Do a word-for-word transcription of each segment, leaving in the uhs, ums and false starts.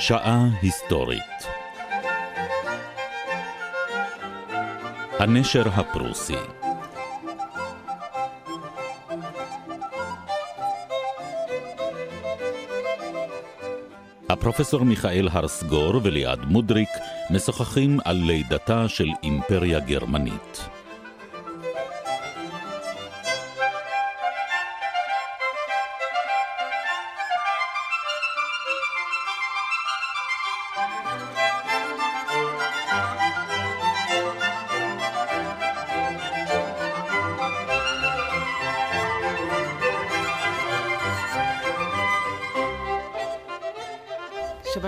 שעה היסטורית. הנשר הפרוסי. הפרופסור מיכאל הרסגור וליעד מודריק משוחחים על לידתה של אימפריה גרמנית.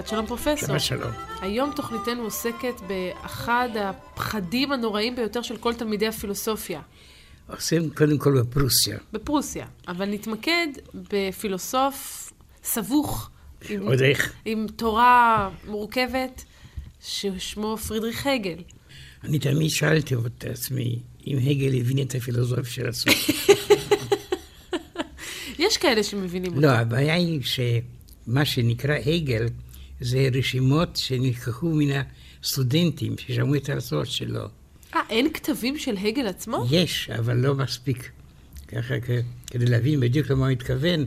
שלום פרופסור. שלום. היום תוכניתנו עוסקת באחד הפחדים הנוראים ביותר של כל תלמידי הפילוסופיה. עושים קודם כל בפרוסיה. בפרוסיה, אבל נתמקד בפילוסוף סבוך. עוד איך. עם תורה מורכבת ששמו פרידריך הגל. אני תמיד שאלתי את עצמי אם הגל הבין את הפילוסוף של עצמו. יש כאלה שמבינים אותו. לא, הבעיה היא שמה שנקרא הגל זה רשימות שנלקחו מן הסטודנטים ששמעו את ההרצאות שלו. אה, אין כתבים של הגל עצמו? יש, אבל לא מספיק. ככה, כדי להבין בדיוק למה הוא התכוון,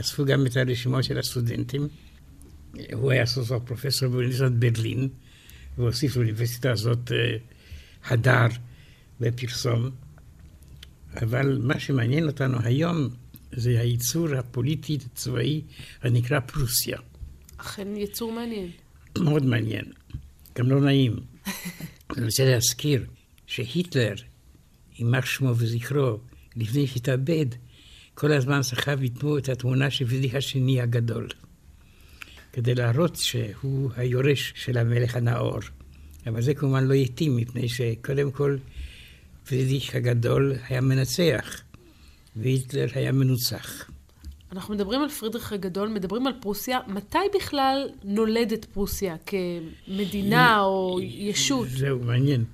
אספו גם את הרשימות של הסטודנטים. הוא היה סוף פרופסור באוניברסיטת ברלין, והוסיף לאוניברסיטה הזאת הדר בפרסום. אבל מה שמעניין אותנו היום זה הייצור הפוליטי הצבאי הנקרא פרוסיה. אכן יצור מעניין. מאוד מעניין, גם לא נעים. אני רוצה להזכיר שהיטלר, יימח שמו וזכרו, לפני שהתאבד, כל הזמן סחב איתו את התמונה של פרידריך השני הגדול, כדי להראות שהוא היורש של המלך הנאור. אבל זה כמובן לא יתאים, מפני שקודם כל פרידריך הגדול היה מנצח, והיטלר היה מנוצח. אנחנו מדברים על פרידריך הגדול, מדברים על פרוסיה. מתי בכלל נולדת פרוסיה כמדינה או ישות? זהו, מעניין.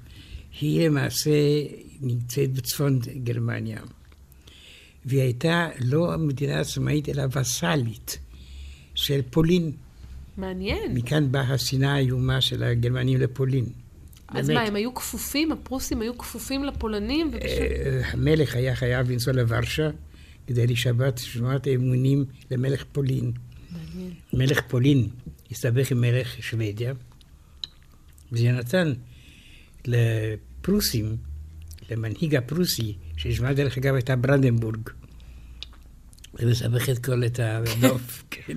היא למעשה נמצאת בצפון גרמניה. והיא הייתה לא מדינה עצמאית, אלא וסלית של פולין. מעניין. מכאן באה השנאה האיומה של הגרמנים לפולין. אז באמת. מה, הם היו כפופים? הפרוסים היו כפופים לפולנים? ובשביל... המלך היה חייב לנסוע לוורשה. כדי לשבת ששמעת אמונים למלך פולין. מעניין. מלך פולין הסתבך עם מלך שוודיה, וזה נתן לפרוסים, למנהיג הפרוסי, ששמע דרך אגב הייתה ברנדנבורג, ומסבך את כל את הנוף, כן,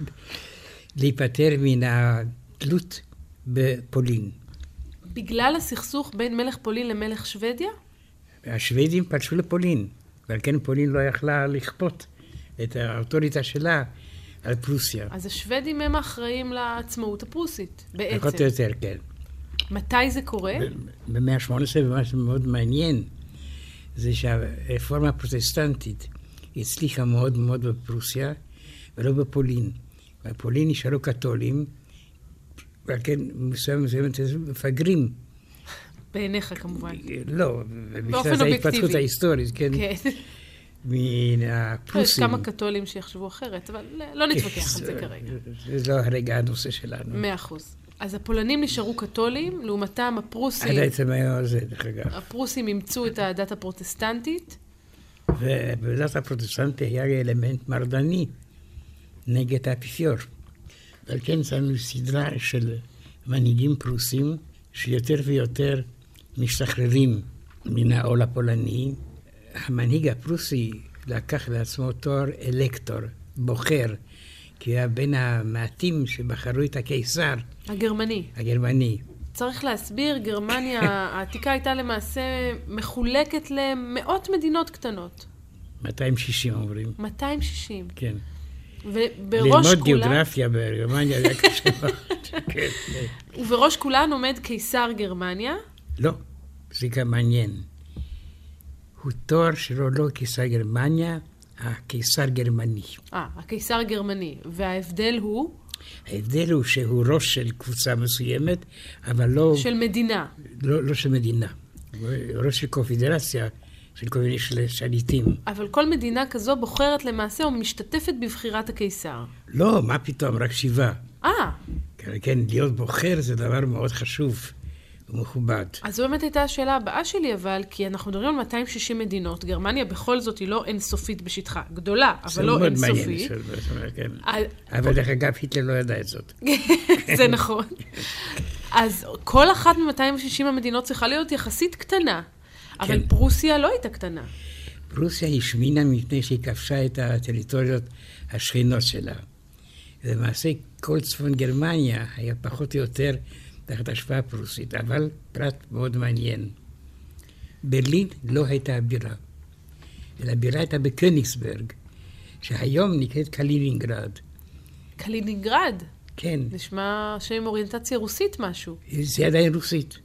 להיפטר מן התלות בפולין. בגלל הסכסוך בין מלך פולין למלך שוודיה? השוודים פלשו לפולין. ועל כן פולין לא יכלה לכפות את האוטוריטה שלה על פרוסיה. אז השוודים הם אחראים לעצמאות הפרוסית, בעצם. פחות או יותר, כן. מתי זה קורה? במאה ה-שמונה עשרה, ומה שמאוד מעניין, זה שהרפורמה הפרוטסטנטית הצליחה מאוד מאוד בפרוסיה, ולא בפולין. בפולין נשארו קתולים, ועל כן מסוים מסוימת מפגרים. בעיניך, כמובן. לא, בשביל זה ההתפתחות ההיסטורית, כן? כן. מן הפרוסים. יש כמה קתולים שיחשבו אחרת, אבל לא נתווכח על זה כרגע. זה לא הרגע הנושא שלנו. מאה אחוז. אז הפולנים נשארו קתולים, לעומתם הפרוסים... עד עצם היום הזה, דרך אגב. הפרוסים אימצו את הדת הפרוטסטנטית. ובדת הפרוטסטנטית היה אלמנט מרדני נגד האפיפיור. ועל כן שמנו סדרה של מנהיגים פרוסים, שיותר ויותר משתחררים מן העול הפולני. המנהיג הפרוסי לקח לעצמו תואר אלקטור, בוחר, כי היה בין המעטים שבחרו את הקיסר. הגרמני. הגרמני. צריך להסביר, גרמניה העתיקה הייתה למעשה מחולקת למאות מדינות קטנות. מאתיים ושישים אומרים. מאתיים ושישים. כן. ללמוד גיאוגרפיה בגרמניה היה קשה מאוד. ובראש כולן עומד קיסר גרמניה? לא, זה גם מעניין. הוא תואר שלו לא קיסר גרמניה, הקיסר גרמני. אה, הקיסר גרמני. וההבדל הוא? ההבדל הוא שהוא ראש של קבוצה מסוימת, אבל לא... של מדינה. לא של מדינה. ראש של קונפדרציה. של כל מיני שליטים. אבל כל מדינה כזו בוחרת למעשה או משתתפת בבחירת הקיסר. לא, מה פתאום, רק שבעה. אה. כן, להיות בוחר זה דבר מאוד חשוב ומכובד. אז זו באמת הייתה השאלה הבאה שלי, אבל כי אנחנו מדברים על מאתיים ושישים מדינות, גרמניה בכל זאת היא לא אינסופית בשטחה, גדולה, אבל לא אינסופית. אבל דרך אגב, היטלר לא ידע את זאת. זה נכון. אז כל אחת מ-מאתיים ושישים המדינות צריכה להיות יחסית קטנה, אבל פרוסיה לא הייתה קטנה. פרוסיה השמינה מפני שהיא כבשה את הטריטוריות השכנות שלה. למעשה, כל צפון גרמניה היה פחות או יותר תחת השפעה פרוסית, אבל פרט מאוד מעניין. ברלין לא הייתה הבירה, אלא הבירה הייתה בקניגסברג, שהיום נקראת קלינגרד. קלינגרד? כן. נשמע שם אוריינטציה רוסית משהו. זה עדיין רוסית.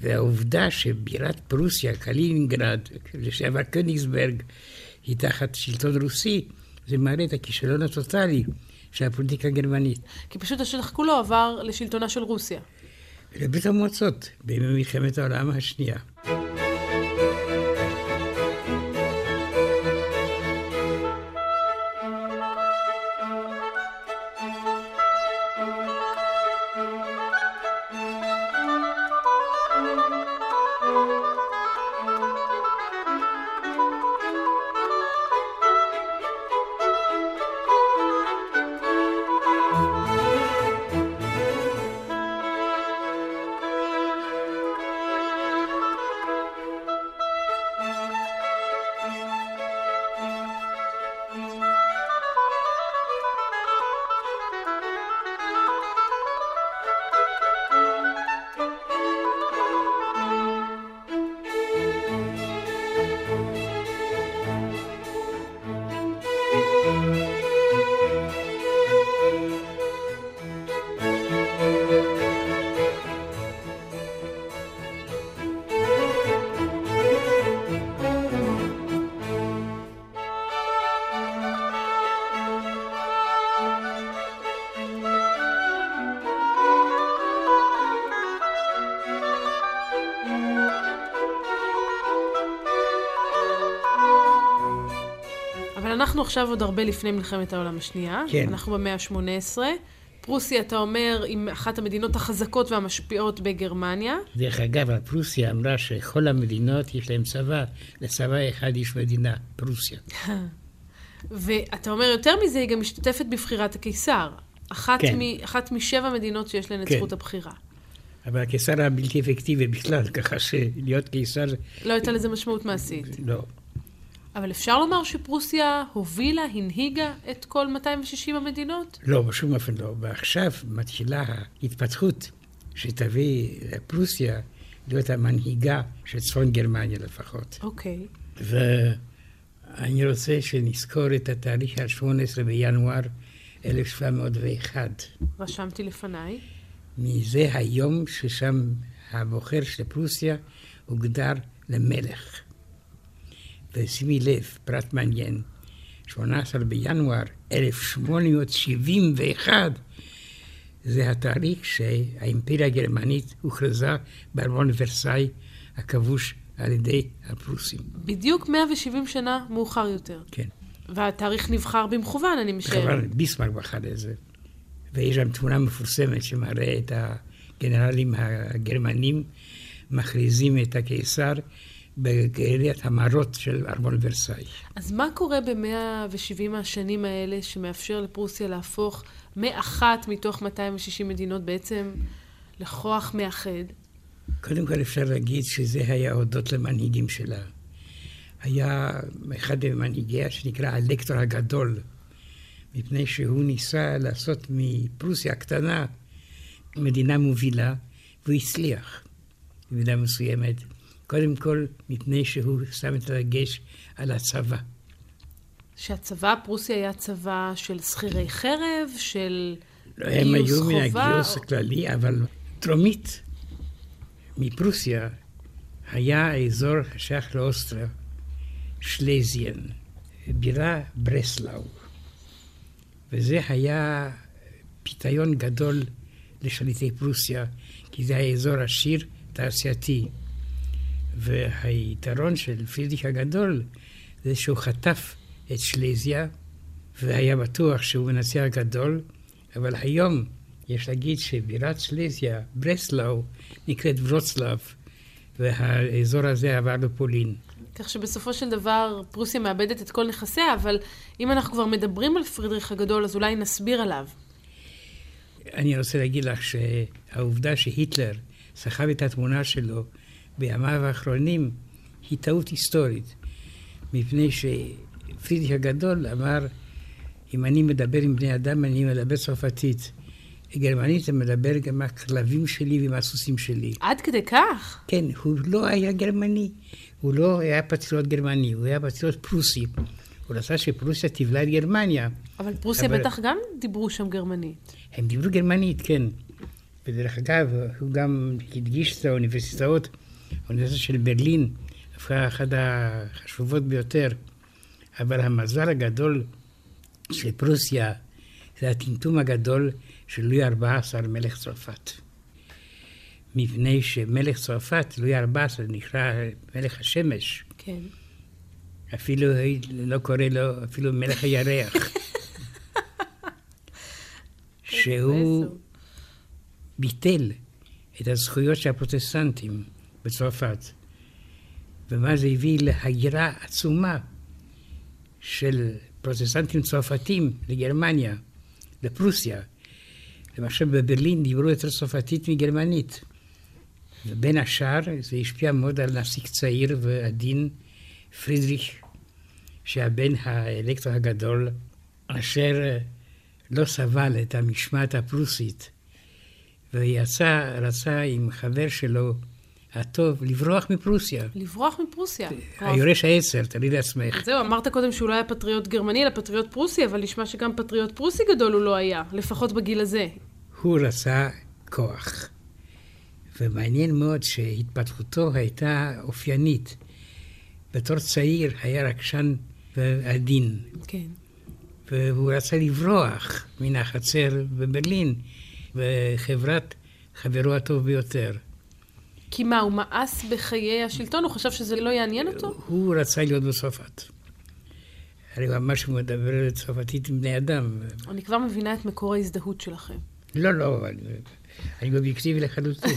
והעובדה שבירת פרוסיה, קלינגרד, לשעבר קניגסברג, היא תחת שלטון רוסי, זה מראה את הכישלון הטוטלי של הפוליטיקה הגרמנית. כי פשוט השטח כולו עבר לשלטונה של רוסיה. לברית המועצות, בימי מלחמת העולם השנייה. אנחנו עכשיו עוד הרבה לפני מלחמת העולם השנייה, כן. אנחנו במאה ה-שמונה עשרה, פרוסיה, אתה אומר, עם אחת המדינות החזקות והמשפיעות בגרמניה. דרך אגב, הפרוסיה אמרה שכל המדינות יש להם צבא, לצבא אחד יש מדינה, פרוסיה. ואתה אומר, יותר מזה, היא גם משתתפת בבחירת הקיסר, אחת, כן. מ- אחת משבע מדינות שיש להן את זכות כן. הבחירה. אבל הקיסר היה בלתי אפקטיבי בכלל, ככה שלהיות קיסר... לא הייתה לזה משמעות מעשית. לא. אבל אפשר לומר שפרוסיה הובילה, הנהיגה את כל מאתיים ושישים המדינות? לא, בשום אופן לא. ועכשיו מתחילה ההתפתחות שתביא לפרוסיה להיות המנהיגה של צפון גרמניה לפחות. אוקיי. Okay. ואני רוצה שנזכור את התאריך ה-שמונה עשר בינואר אלף שבע מאות ואחת. רשמתי לפניי. מזה היום ששם הבוחר של פרוסיה הוגדר למלך. ושימי לב, פרט מעניין, שמונה עשר בינואר אלף שמונה מאות שבעים ואחת, זה התאריך שהאימפריה הגרמנית הוכרזה בארמון ורסאי הכבוש על ידי הפרוסים. בדיוק מאה ושבעים שנה מאוחר יותר. כן. והתאריך נבחר במכוון, אני משער. חבר, ביסמרק בחר את זה. ויש שם תמונה מפורסמת שמראה את הגנרלים הגרמנים מכריזים את הקיסר, בגאליית המרות של ארמון ורסאי. אז מה קורה ב-מאה ושבעים השנים האלה שמאפשר לפרוסיה להפוך מאחת מתוך מאתיים ושישים מדינות בעצם לכוח מאחד? קודם כל אפשר להגיד שזה היה הודות למנהיגים שלה. היה אחד המנהיגיה שנקרא הלקטור הגדול, מפני שהוא ניסה לעשות מפרוסיה הקטנה מדינה מובילה, והוא הצליח במידה מסוימת. קודם כל, מפני שהוא שם את הרגש על הצבא. שהצבא, פרוסיה היה צבא של סחירי חרב, של לא, גיוס חובה? הם היו חובה, מהגיוס או... הכללי, אבל דרומית מפרוסיה היה האזור השייך לאוסטריה, שלזיאן, בירה ברסלאו. וזה היה פיתיון גדול לשליטי פרוסיה, כי זה היה אזור עשיר תעשייתי. והיתרון של פרידריך הגדול זה שהוא חטף את שלזיה והיה בטוח שהוא מנצח גדול, אבל היום יש להגיד שבירת שלזיה, ברסלאו, נקראת ברוצלאף, והאזור הזה עבר לפולין. כך שבסופו של דבר פרוסיה מאבדת את כל נכסיה, אבל אם אנחנו כבר מדברים על פרידריך הגדול, אז אולי נסביר עליו. אני רוצה להגיד לך שהעובדה שהיטלר סחב את התמונה שלו בימיו האחרונים, היא טעות היסטורית, מפני שפרידריך הגדול אמר, אם אני מדבר עם בני אדם, אני מדבר צרפתית. גרמנית מדבר גם הכלבים שלי ועם הסוסים שלי. עד כדי כך? כן, הוא לא היה גרמני. הוא לא היה פטריוט גרמני, הוא היה פטריוט פרוסי. הוא רצה שפרוסיה תבלע את גרמניה. אבל פרוסיה אבל... בטח גם דיברו שם גרמנית. הם דיברו גרמנית, כן. ודרך אגב, הוא גם הדגיש את האוניברסיטאות. האוניברסיטה של ברלין הפכה אחת החשובות ביותר. אבל המזל הגדול של פרוסיה זה הטמטום הגדול של לואי ה-ארבע עשרה, מלך צרפת. מפני שמלך צרפת, לואי ה-ארבע עשרה, נקרא מלך השמש. כן. אפילו לא קורא לו, אפילו מלך הירח. שהוא ביטל את הזכויות של הפרוטסטנטים בצרפת. ומה זה הביא להגירה עצומה של פרוטסטנטים צרפתים לגרמניה, לפרוסיה. למשל בברלין דיברו יותר צרפתית מגרמנית. ובין השאר זה השפיע מאוד על נסיך צעיר ועדין פרידריך, שהבן האלקטור הגדול, אשר לא סבל את המשמעת הפרוסית, ויצא, רצה עם חבר שלו הטוב לברוח מפרוסיה. לברוח מפרוסיה. היורש העצר, תראי לעצמך. זהו, אמרת קודם שהוא לא היה פטריוט גרמני, אלא פטריוט פרוסי, אבל נשמע שגם פטריוט פרוסי גדול הוא לא היה, לפחות בגיל הזה. הוא רצה כוח. ומעניין מאוד שהתפתחותו הייתה אופיינית. בתור צעיר היה רגשן ועדין. כן. והוא רצה לברוח מן החצר בברלין, בחברת חברו הטוב ביותר. כי מה, הוא מאס בחיי השלטון? הוא חשב שזה לא יעניין אותו? הוא רצה להיות בצרפת. הרי הוא ממש מדבר בצרפתית עם בני אדם. אני כבר מבינה את מקור ההזדהות שלכם. לא, לא, אני, אני אובייקטיבי לחלוטין.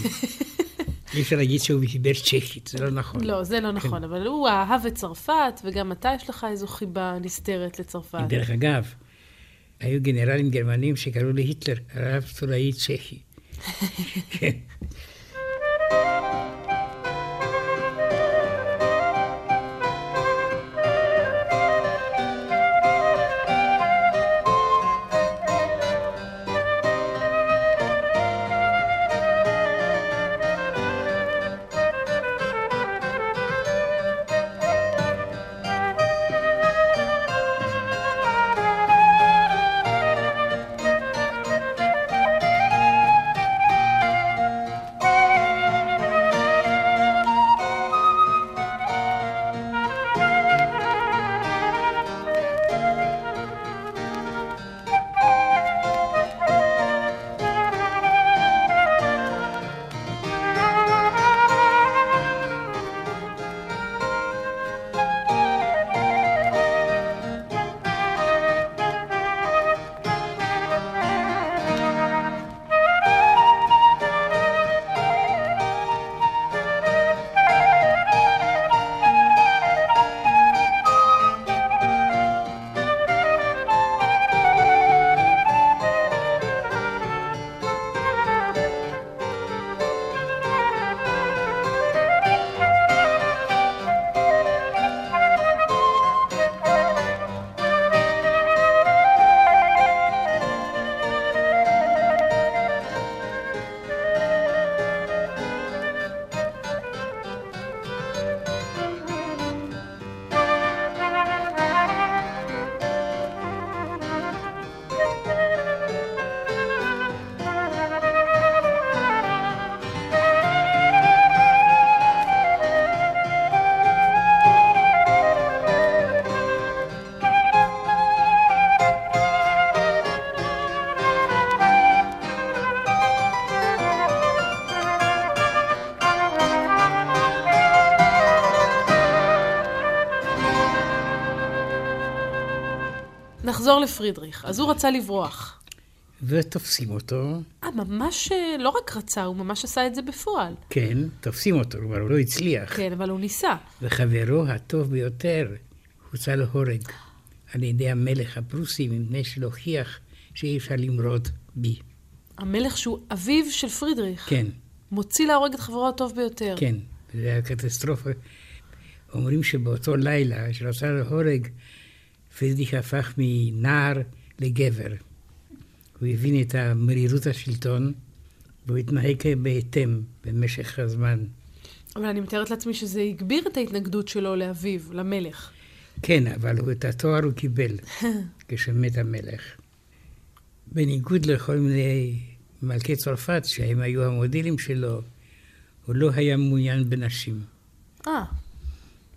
אי אפשר להגיד שהוא דיבר צ'כית, זה לא נכון. לא, זה לא נכון, אבל הוא אהב את צרפת, וגם אתה יש לך איזו חיבה נסתרת לצרפת. דרך אגב, היו גנרלים גרמנים שקראו להיטלר, הרב תולעי צ'כי. כן. נחזור לפרידריך, אז הוא רצה לברוח. ותופסים אותו. אה, ממש לא רק רצה, הוא ממש עשה את זה בפועל. כן, תופסים אותו, אבל הוא לא הצליח. כן, אבל הוא ניסה. וחברו הטוב ביותר הוצא להורג על ידי המלך הפרוסי, מפני שלהוכיח שאי אפשר למרוד בי. המלך שהוא אביו של פרידריך. כן. מוציא להורג את חברו הטוב ביותר. כן, זה היה קטסטרופה. אומרים שבאותו לילה שרצה להורג, פרידריך הפך מנער לגבר. הוא הבין את המרירות השלטון, והוא התנהג בהתאם במשך הזמן. אבל אני מתארת לעצמי שזה הגביר את ההתנגדות שלו לאביו, למלך. כן, אבל את התואר הוא קיבל כשמת המלך. בניגוד לכל מיני מלכי צרפת, שהם היו המודלים שלו, הוא לא היה מעוניין בנשים. אה.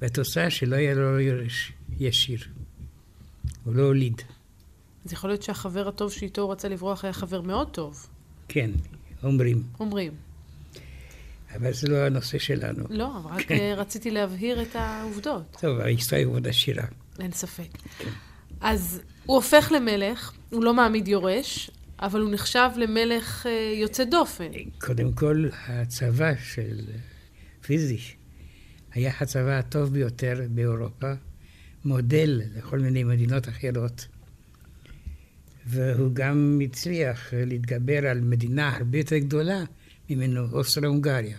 והתוצאה שלא היה לו יורש ישיר. הוא לא הוליד. אז יכול להיות שהחבר הטוב שאיתו הוא רצה לברוח היה חבר מאוד טוב. כן, אומרים. אומרים. אבל זה לא הנושא שלנו. לא, רק כן. רציתי להבהיר את העובדות. טוב, ההיסטוריה היא עוד עשירה. אין ספק. כן. אז הוא הופך למלך, הוא לא מעמיד יורש, אבל הוא נחשב למלך יוצא דופן. קודם כל, הצבא של פרידריך היה הצבא הטוב ביותר באירופה, מודל לכל מיני מדינות אחרות. והוא גם הצליח להתגבר על מדינה הרבה יותר גדולה ממנו, אוסטריה-הונגריה.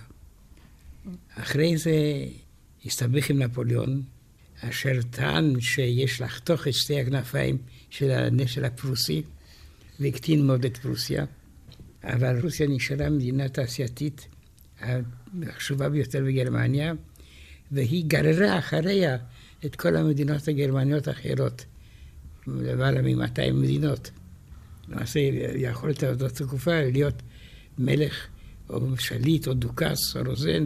אחרי זה הסתבך עם נפוליאון, אשר טען שיש לחתוך את שתי הכנפיים של הנשל הפרוסי, והקטין מאוד את פרוסיה. אבל רוסיה נשארה מדינה תעשייתית החשובה ביותר בגרמניה, והיא גררה אחריה את כל המדינות הגרמניות האחרות, למעלה מ-מאתיים מדינות. למעשה יכול להיות עבודת תקופה להיות מלך או שליט או דוקס או רוזן,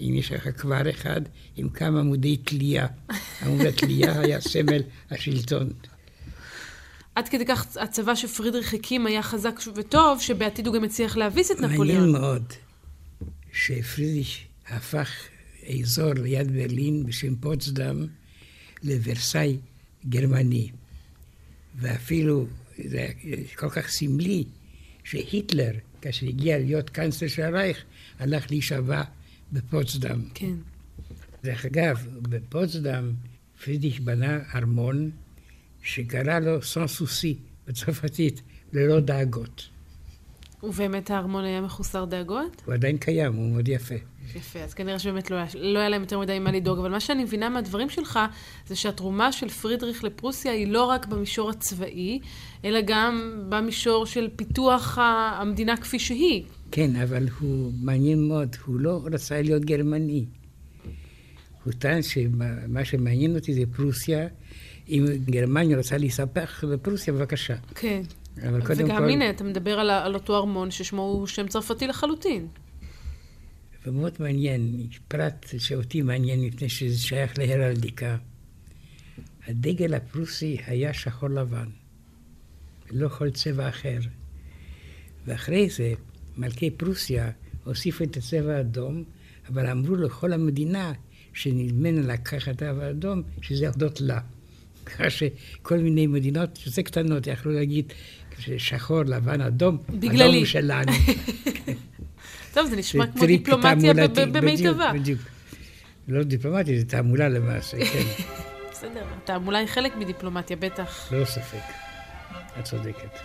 אם יש לך כבר אחד עם כמה עמודי תלייה. עמוד התלייה היה סמל השלטון. עד כדי כך הצבא שפרידריך הקים היה חזק וטוב, שבעתיד הוא גם הצליח להביס את נפוליאון. מעניין מאוד שפרידריך הפך אזור ליד ברלין בשם פוצדם לוורסאי גרמני. ואפילו זה כל כך סמלי שהיטלר, כאשר הגיע להיות קאנצלר של הרייך, הלך להישבע בפוצדם. כן. דרך אגב, בפוצדם פרידריך בנה ארמון שקרא לו סנסוסי בצרפתית, ללא דאגות. ובאמת הארמון היה מחוסר דאגות? הוא עדיין קיים, הוא מאוד יפה. יפה, אז כנראה שבאמת לא היה, לא היה להם יותר מדי מה לדאוג, אבל מה שאני מבינה מהדברים שלך, זה שהתרומה של פרידריך לפרוסיה היא לא רק במישור הצבאי, אלא גם במישור של פיתוח המדינה כפי שהיא. כן, אבל הוא מעניין מאוד, הוא לא רצה להיות גרמני. הוא טען שמה שמעניין אותי זה פרוסיה, אם גרמניה רוצה להיספח בפרוסיה, בבקשה. כן. וגם כל... הנה, אתה מדבר על, על אותו ארמון ששמו הוא שם צרפתי לחלוטין. ומאוד מעניין, פרט שאותי מעניין מפני שזה שייך להרלדיקה. הדגל הפרוסי היה שחור לבן, ולא כל צבע אחר. ואחרי זה, מלכי פרוסיה הוסיפו את הצבע האדום, אבל אמרו לכל המדינה שנדמן לקחת הצבע האדום, שזה יחדות לה. ככה שכל מיני מדינות שזה קטנות יכלו להגיד שחור, לבן, אדום, בגללי. אדום שלנו. טוב, זה נשמע כמו דיפלומטיה במיטבה. בדיוק, לא דיפלומטיה, זה תעמולה למעשה, כן. בסדר, תעמולה היא חלק מדיפלומטיה, בטח. לא ספק, את צודקת.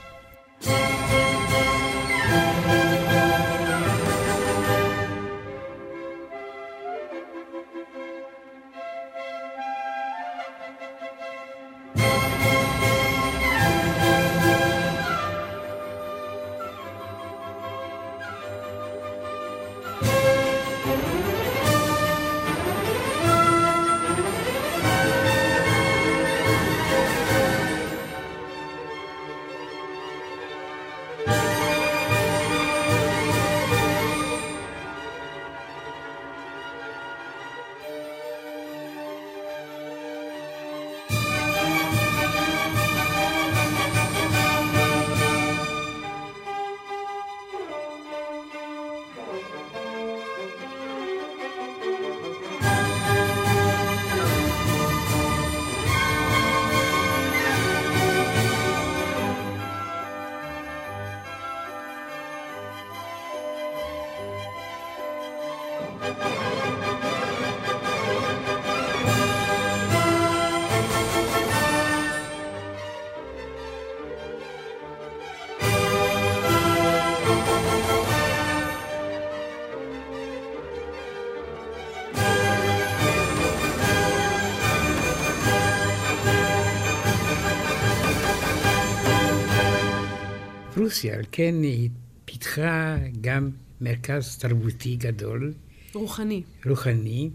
רוסיה, על כן היא פיתחה גם מרכז תרבותי גדול. רוחני. רוחני.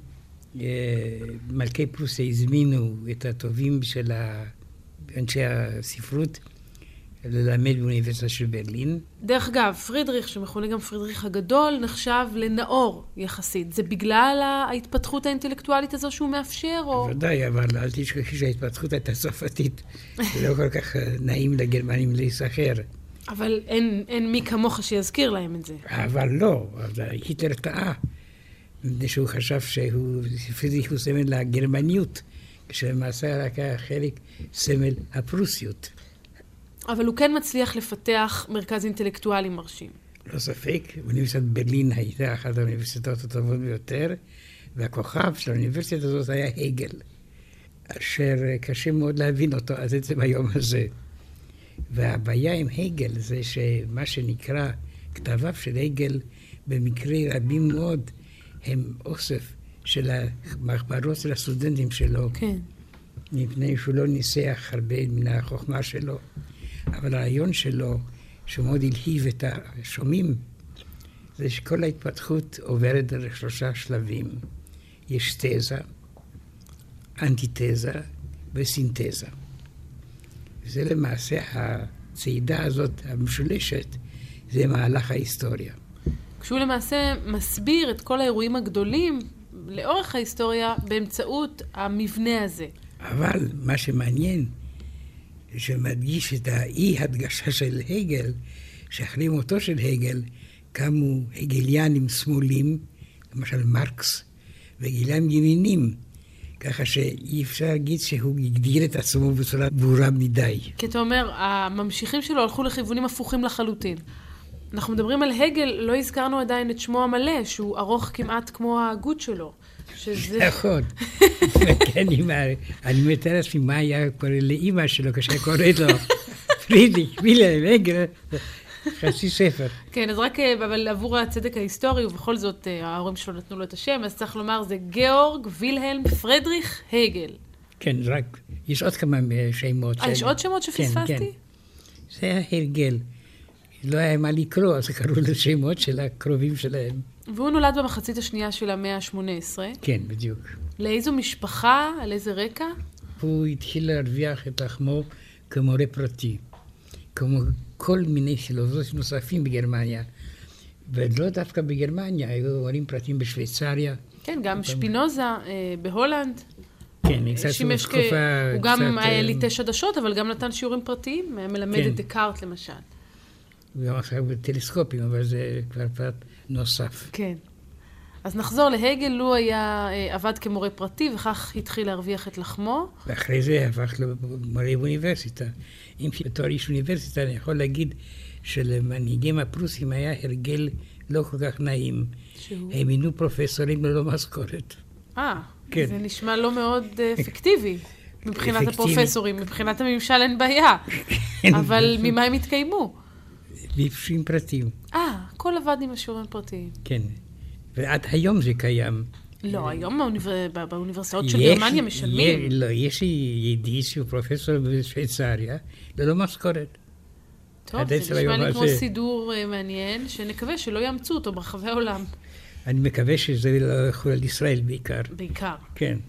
מלכי פרוסיה הזמינו את הטובים של אנשי הספרות ללמד באוניברסיטה של ברלין. דרך אגב, פרידריך, שמכונה גם פרידריך הגדול, נחשב לנאור יחסית. זה בגלל ההתפתחות האינטלקטואלית הזו שהוא מאפשר? ודאי, אבל אל תשכחי שההתפתחות הייתה צרפתית. לא כל כך נעים לגרמנים להיסחר. אבל אין מי כמוך שיזכיר להם את זה. אבל לא, היטלר טעה. מפני שהוא חשב שפרידריך הוא סמל לגרמניות, כשלמעשה היה חלק סמל הפרוסיות. אבל הוא כן מצליח לפתח מרכז אינטלקטואלי מרשים. לא ספק, אוניברסיטת ברלין הייתה אחת האוניברסיטאות הטובות ביותר, והכוכב של האוניברסיטה הזאת היה הגל, אשר קשה מאוד להבין אותו עד עצם היום הזה. והבעיה עם הגל זה שמה שנקרא כתביו של הגל, במקרה רבים מאוד, הם אוסף של המחברות של הסטודנטים שלו, כן. מפני שהוא לא ניסח הרבה מן החוכמה שלו. אבל הרעיון שלו, שמאוד הלהיב את השומעים, זה שכל ההתפתחות עוברת דרך שלושה שלבים. יש תזה, אנטיתזה וסינתזה. וזה למעשה, הצעידה הזאת המשולשת, זה מהלך ההיסטוריה. כשהוא למעשה מסביר את כל האירועים הגדולים לאורך ההיסטוריה באמצעות המבנה הזה. אבל מה שמעניין, שמדגיש את האי-הדגשה של הגל, שאחרי מותו של הגל, קמו הגליאנים שמאלים, למשל מרקס, וגליאנים ימינים, ככה שאי אפשר להגיד שהוא הגדיר את עצמו בצורה ברורה מדי. כי אתה אומר, הממשיכים שלו הלכו לכיוונים הפוכים לחלוטין. אנחנו מדברים על הגל, לא הזכרנו עדיין את שמו המלא, שהוא ארוך כמעט כמו ההגות שלו. נכון, וכן, אני מתאר עצמי מה היה קורה לאימא שלו כשהיה קוראת לו פרידריך וילהלם הגל, חצי ספר. כן, אז רק אבל עבור הצדק ההיסטורי, ובכל זאת ההורים שלו נתנו לו את השם, אז צריך לומר זה גיאורג וילהלם פרידריך הגל. כן, רק, יש עוד כמה שמות. יש עוד שמות שפספסתי? זה היה הרגל. לא היה מה לקרוא, אז קראו לשמות של הקרובים שלהם. והוא נולד במחצית השנייה של המאה ה-שמונה עשרה. כן, בדיוק. לאיזו משפחה, על איזה רקע? הוא התחיל להרוויח את לחמו כמורה פרטי, כמו כל מיני פילוסופים נוספים בגרמניה. ולא דווקא בגרמניה, היו מורים פרטיים בשוויצריה. כן, גם שפינוזה בהולנד. כן, קצת שימש תקופה... הוא גם ליטש עדשות, אבל גם נתן שיעורים פרטיים, מלמד את דקארט למשל. גם עכשיו בטלסקופים, אבל זה כבר פרט נוסף. כן. אז נחזור להגל, הוא היה, עבד כמורה פרטי, וכך התחיל להרוויח את לחמו. ואחרי זה הפך למורה באוניברסיטה. אם בתור איש אוניברסיטה, אני יכול להגיד שלמנהיגים הפרוסים היה הרגל לא כל כך נעים. שהוא? הם מינו פרופסורים ללא משכורת. אה, כן. זה נשמע לא מאוד אפקטיבי. מבחינת אפקטיבי. הפרופסורים, מבחינת הממשל אין בעיה. אבל ממה הם התקיימו? ביפשים פרטיים. אה, הכל עבד עם השיעורים פרטיים. כן, ועד היום זה קיים. לא, היום באוניברסיטאות של גרמניה משלמים. לא, יש ידיד שהוא פרופסור בשוויצריה, ללא משכורת. טוב, זה נשמע לי כמו סידור מעניין, שנקווה שלא יאמצו אותו ברחבי העולם. אני מקווה שזה לא יכול על ישראל בעיקר. בעיקר,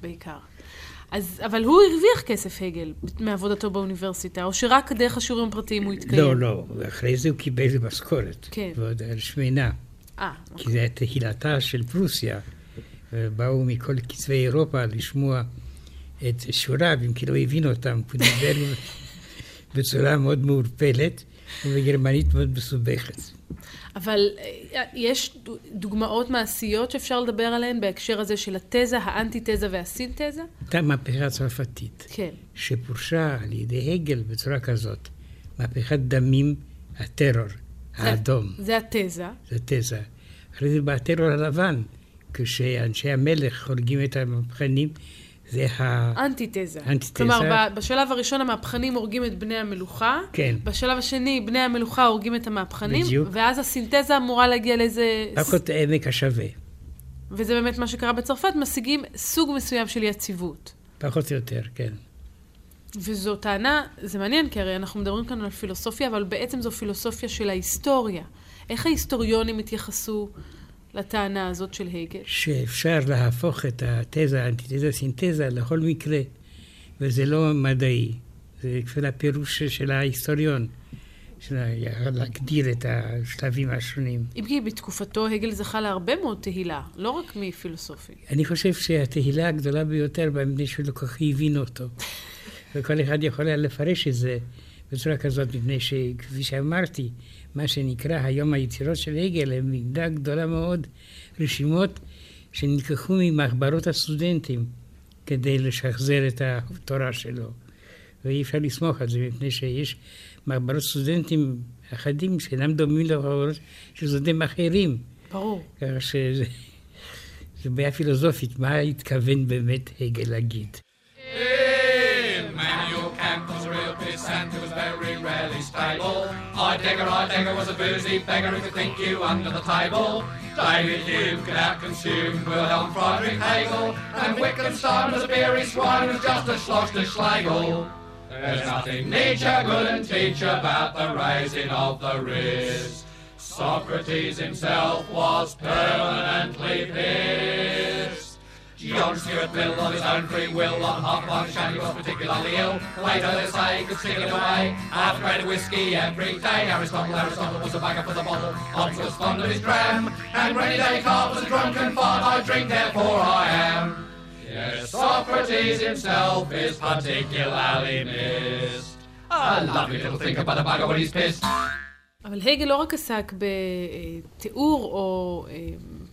בעיקר. אז, אבל הוא הרוויח כסף הגל מעבודתו באוניברסיטה, או שרק דרך השיעורים פרטיים הוא התקיים? לא, לא. אחרי זה הוא קיבל משכורת. כן. ועוד על שמנה. אה, אוקיי. כי זה היה תהילתה של פרוסיה. באו מכל קצווי אירופה לשמוע את שיעוריו, אם כי לא הבינו אותם. הוא דיבר בצורה מאוד מעורפלת ובגרמנית מאוד מסובכת. אבל יש דוגמאות מעשיות שאפשר לדבר עליהן בהקשר הזה של התזה, האנטיתזה והסינתזה? הייתה מהפכה צרפתית. כן. שפורשה על ידי הגל בצורה כזאת. מהפכת דמים, הטרור, האדום. זה התזה. זה התזה. אחרי זה בטרור הלבן, כשאנשי המלך חורגים את המהפכנים, זה האנטיתזה. כלומר, בשלב הראשון המהפכנים הורגים את בני המלוכה, כן. בשלב השני בני המלוכה הורגים את המהפכנים, בדיוק. ואז הסינתזה אמורה להגיע לאיזה... פחות עמק השווה. וזה באמת מה שקרה בצרפת, משיגים סוג מסוים של יציבות. פחות או יותר, כן. וזו טענה, זה מעניין, כי הרי אנחנו מדברים כאן על פילוסופיה, אבל בעצם זו פילוסופיה של ההיסטוריה. איך ההיסטוריונים התייחסו לטענה הזאת של הגל? שאפשר להפוך את התזה, האנטיתזה, סינתזה, לכל מקרה, וזה לא מדעי. זה כפל הפירוש של ההיסטוריון, להגדיר את השלבים השונים. אם כי בתקופתו הגל זכה להרבה מאוד תהילה, לא רק מפילוסופיה. אני חושב שהתהילה הגדולה ביותר, במדי שלא כך הבין אותו. וכל אחד יכול היה לפרש את זה בצורה כזאת, מפני שכפי שאמרתי, מה שנקרא היום היצירות של הגל, הם מגדה גדולה מאוד, רשימות שנלקחו ממחברות הסטודנטים, כדי לשחזר את התורה שלו. ואי אפשר לסמוך על זה, מפני שיש מחברות סטודנטים אחדים, שאינם דומים למחברות של סטודנטים אחרים. ברור. כך שזה בעיה פילוסופית, מה התכוון באמת הגל להגיד. Manuel Campbell's real Santa was very rarely stable. I digger, I digger was a boozy beggar who could think you under the table. David Hume could out-consume Wilhelm Friedrich Hegel. And Wittgenstein was a beery swine who was just a schloss schlegel. There's nothing Nietzsche couldn't teach about the raising of the wrist. Socrates himself was permanently pissed. John Stuart Mill on his own free will, on half one shanty was particularly ill. Later they say he could stick it away, half a grade of whiskey every day. Aristotle, Aristotle was a bagger for the bottle, Hobbes was fond of his dram, and René Descartes was a drunken fart, I drink therefore I am. Yes, Socrates himself is particularly missed. A lovely little thinker by the bagger when he's pissed. אבל הגל לא רק עסק בתיאור או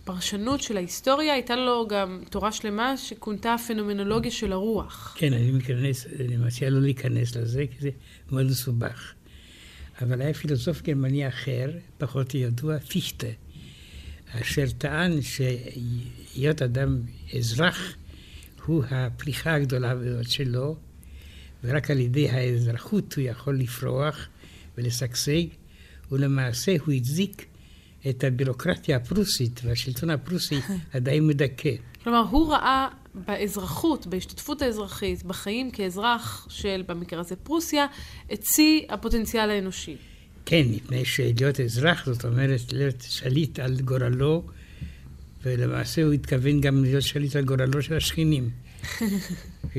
פרשנות של ההיסטוריה, הייתה לו גם תורה שלמה שכונתה הפנומנולוגיה של הרוח. כן, אני מכנס, אני מציע לא להיכנס לזה, כי זה מאוד מסובך. אבל היה פילוסוף גרמני אחר, פחות ידוע, פיכטה, אשר טען שהיות אדם אזרח הוא הפליחה הגדולה מאוד שלו, ורק על ידי האזרחות הוא יכול לפרוח ולשגשג, ולמעשה הוא הצדיק את הבירוקרטיה הפרוסית והשלטון הפרוסי עדיין מדכא. כלומר, הוא ראה באזרחות, בהשתתפות האזרחית, בחיים כאזרח של, במקרה הזה פרוסיה, את צי הפוטנציאל האנושי. כן, מפני שלהיות אזרח, זאת אומרת, להיות שליט על גורלו, ולמעשה הוא התכוון גם להיות שליט על גורלו של השכנים.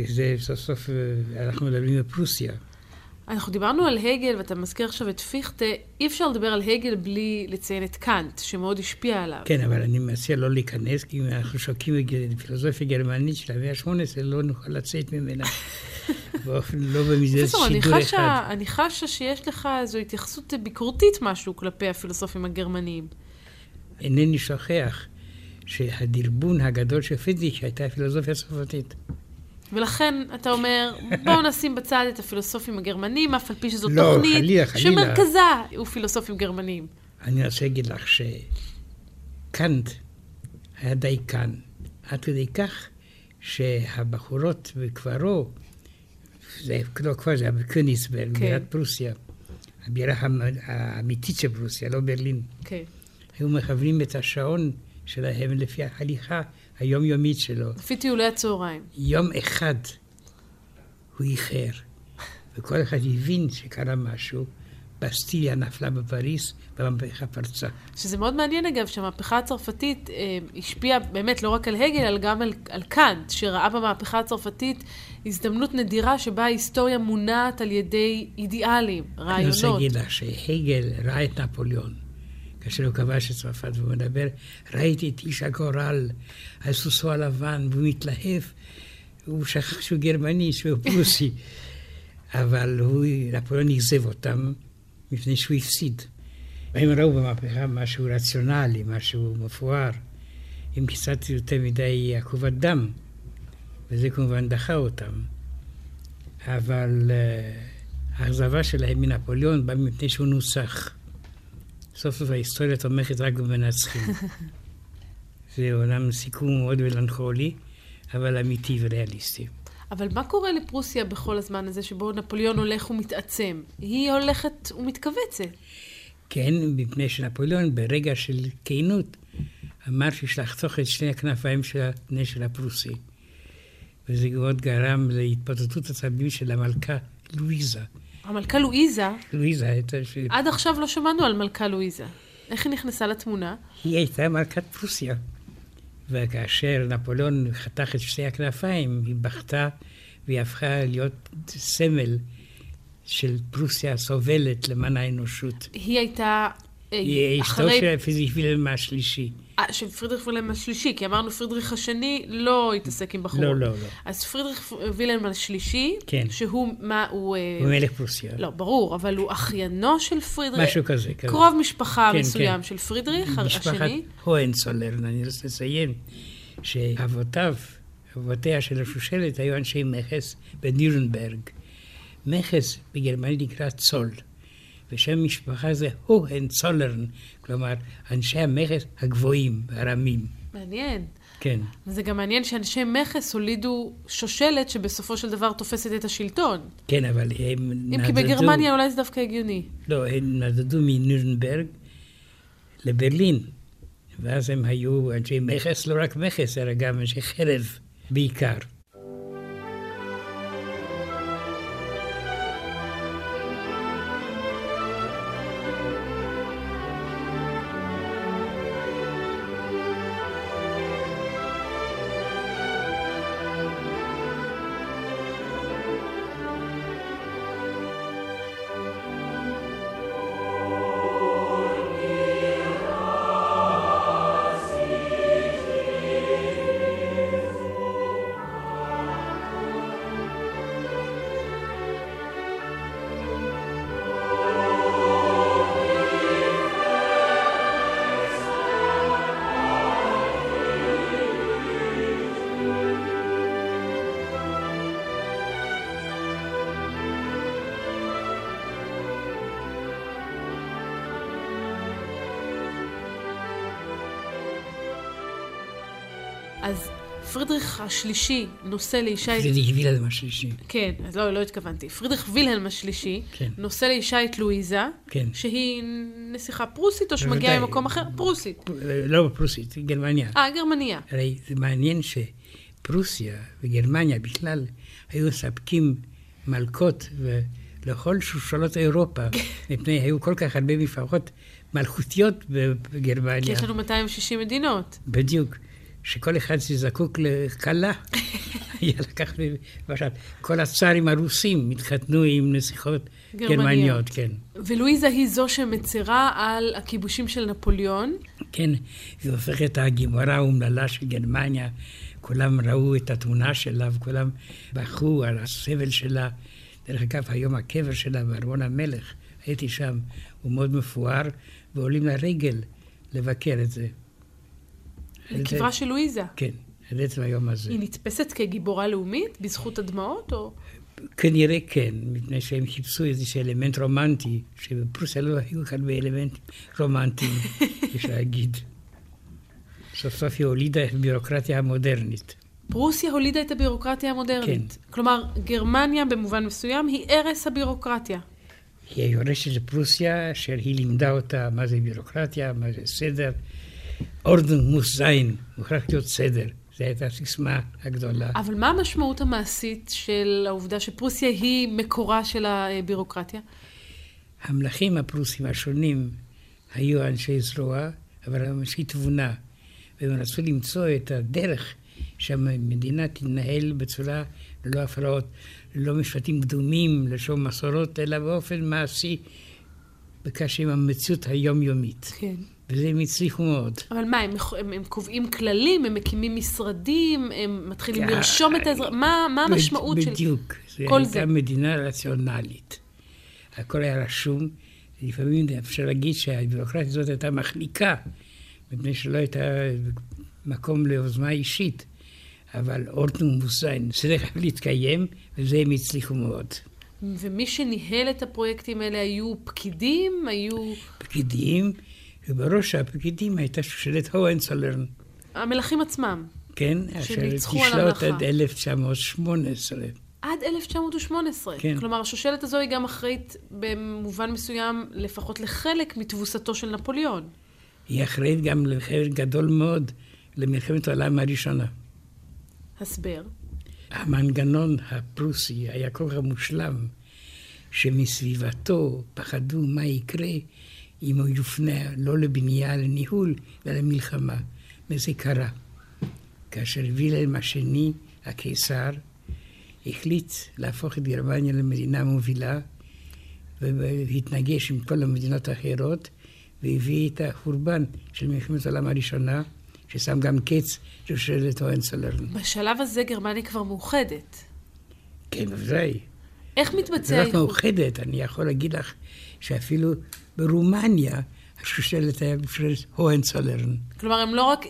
זה סוף סוף, אנחנו מדברים בפרוסיה. אנחנו דיברנו על הגל, ואתה מזכיר עכשיו את פיכטה, אי אפשר לדבר על הגל בלי לציין את קאנט, שמאוד השפיע עליו. כן, אבל אני מציע לא להיכנס, כי אם אנחנו שוקעים את פילוסופיה גרמנית של המאה ה-שמונה עשרה, לא נוכל לצאת ממנה. באופן לא במסגרת שידור אחד. אני חשה שיש לך איזו התייחסות ביקורתית משהו כלפי הפילוסופים הגרמניים. אינני שוכח שהדרבון הגדול של פיזיק הייתה הפילוסופיה הצרפתית. ולכן אתה אומר, בואו נשים בצד את הפילוסופים הגרמנים, אף על פי שזו לא, תוכנית חלילה, חלילה. שמרכזה הוא פילוסופים גרמנים. אני רוצה להגיד לך שקאנט היה דייקן, עד כדי כך שהבחורות בכברו, זה לא כבר, זה היה בקניגסברג, בירת פרוסיה, הבירה האמיתית של פרוסיה, לא ברלין. כן. היו מכוונים את השעון שלהם לפי החליכה, היומיומית שלו. לפי טיולי הצהריים. יום אחד הוא איחר, וכל אחד הבין שקרה משהו, בסטיליה נפלה בפריס, והמהפכה פרצה. שזה מאוד מעניין אגב, שהמהפכה הצרפתית אה, השפיעה באמת לא רק על הגל, אלא גם על, על קאנט, שראה במהפכה הצרפתית הזדמנות נדירה שבה ההיסטוריה מונעת על ידי אידיאלים, רעיונות. אני רוצה להגיד לה שהגל ראה את נפוליאון. כאשר הוא כבש את צרפת והוא מדבר, ראיתי את איש הגורל, על סוסו הלבן, והוא מתלהב, הוא שכח שהוא גרמני, שהוא פרוסי, אבל הוא, נפוליאון נגזב אותם, מפני שהוא הפסיד. והם ראו במהפכה משהו רציונלי, משהו מפואר, עם קצת יותר מדי עקובת דם, וזה כמובן דחה אותם. אבל האכזבה שלהם מנפוליאון באה מפני שהוא נוסח. סוף סוף ההיסטוריה תומכת רק במנצחים. זה אומנם סיכום מאוד מלנכולי, אבל אמיתי וריאליסטי. אבל מה קורה לפרוסיה בכל הזמן הזה שבו נפוליאון הולך ומתעצם? היא הולכת ומתכווצת. כן, מפני שנפוליאון ברגע של כינות אמר שיש לחתוך את שני הכנפיים של הנשל הפרוסי. וזה מאוד גרם להתפוצצות עצבים של המלכה לואיזה. המלכה לואיזה? לואיזה הייתה ש... עד עכשיו לא שמענו על מלכה לואיזה. איך היא נכנסה לתמונה? היא הייתה מלכת פרוסיה. וכאשר נפוליאון חתך את שתי הכנפיים, היא בכתה והיא הפכה להיות סמל של פרוסיה סובלת למען האנושות. היא הייתה... היא אשתו של פרידריך וילהם השלישי. של פרידריך וילהם השלישי, כי אמרנו פרידריך השני לא התעסק עם בחור. לא, לא, לא. אז פרידריך וילהם השלישי, שהוא מה הוא... הוא מלך פרוסיה. לא, ברור, אבל הוא אחיינו של פרידריך. משהו כזה. קרוב משפחה מסוים של פרידריך השני. משפחת הוהנצולרן, אני רוצה לציין, שאבותיו, אבותיה של השושלת, היו אנשי מכס בנירנברג. מכס בגרמניה נקרא צול. ושם משפחה זה הוהנצולרן, כלומר, אנשי המכס הגבוהים, הרמים. מעניין. כן. זה גם מעניין שאנשי מכס הולידו שושלת שבסופו של דבר תופסת את השלטון. כן, אבל הם נדדו... אם כי בגרמניה אולי זה דווקא הגיוני. לא, הם נדדו מנירנברג לברלין, ואז הם היו אנשי מכס, לא רק מכס, אלא גם אנשי חרב בעיקר. אז פרידריך השלישי נושא לאישה... פרידריך וילהם השלישי. כן, אז לא, לא התכוונתי. פרידריך וילהם השלישי נושא לאישה את לואיזה, שהיא נסיכה פרוסית או שמגיעה ממקום אחר? פרוסית. לא פרוסית, גרמניה. אה, גרמניה. הרי זה מעניין שפרוסיה וגרמניה בכלל היו ספקים מלכות ולכל שושלות אירופה, מפני היו כל כך הרבה משפחות מלכותיות בגרמניה. כי יש לנו מאתיים ושישים מדינות. בדיוק. שכל אחד שזקוק לקלה, היה לקח למשל, כל הצארים הרוסים התחתנו עם נסיכות גרמניות, כן. ולואיזה היא זו שמצרה על הכיבושים של נפוליאון? כן, היא הופכת הגימורה האומללה של גרמניה, כולם ראו את התמונה שלה, וכולם בכו על הסבל שלה. דרך אגב, היום הקבר שלה בארמון המלך, הייתי שם, הוא מאוד מפואר, ועולים לרגל לבקר את זה. לקברה של לואיזה. כן, עד עצם היום הזה. היא נתפסת כגיבורה לאומית בזכות הדמעות או? כנראה כן, מפני שהם חיפשו איזשהו אלמנט רומנטי, שבפרוסיה לא היו כאן באלמנט רומנטי, יש להגיד. סוף סוף היא הולידה את הבירוקרטיה המודרנית. פרוסיה הולידה את הבירוקרטיה המודרנית. כן. כלומר, גרמניה במובן מסוים היא ערש הבירוקרטיה. היא היורשת לפרוסיה, אשר היא לימדה אותה מה זה בירוקרטיה, מה זה סדר, אורדן מוס זיין, מוכרח להיות סדר. זו הייתה הסיסמה הגדולה. אבל מה המשמעות המעשית של העובדה שפרוסיה היא מקורה של הבירוקרטיה? המלכים הפרוסים השונים היו אנשי זרוע, אבל אנשי תבונה, והם רצו למצוא את הדרך שהמדינה תנהל בצורה ללא הפרעות, ללא משפטים קדומים, לשום מסורות, אלא באופן מעשי, בקשר עם המציאות היומיומית. כן. וזה הם הצליחו מאוד. אבל מה, הם, הם, הם קובעים כללים, הם מקימים משרדים, הם מתחילים לרשום את האזרח, מה, מה המשמעות של... בדיוק, זה הייתה מדינה רציונלית. הכל היה רשום, לפעמים אפשר להגיד שהבירוקרטיה הזאת הייתה מחליקה, מפני שלא הייתה מקום ליוזמה אישית, אבל אורטנום מוסיין, זה חייב להתקיים, וזה הם הצליחו מאוד. ומי שניהל את הפרויקטים האלה היו פקידים, היו... פקידים... ובראש הפקידים הייתה שושלת הוהנצולרן. המלכים עצמם. כן, אשר תשלוט עד אלף תשע מאות שמונה עשרה. עד אלף תשע מאות שמונה עשרה. כן. כלומר, השושלת הזו היא גם אחראית במובן מסוים, לפחות לחלק מתבוסתו של נפוליאון. היא אחראית גם לחלק גדול מאוד למלחמת העולם הראשונה. הסבר. המנגנון הפרוסי היה כל כך מושלם, שמסביבתו פחדו מה יקרה אם הוא יופנה לא לבנייה, לניהול, אלא למלחמה. וזה קרה. כאשר וילהם השני, הקיסר, החליט להפוך את גרמניה למדינה מובילה, והתנגש עם כל המדינות האחרות, והביא את החורבן של מלחמת העולם הראשונה, ששם גם קץ לשושלת הוהנצולרן. בשלב הזה גרמניה כבר מאוחדת. כן, בוודאי. איך מתבצע? היא מאוחדת, אני יכול להגיד לך שאפילו ברומניה השושלת היה בשושלת הוהנצולרן. כלומר, הם לא רק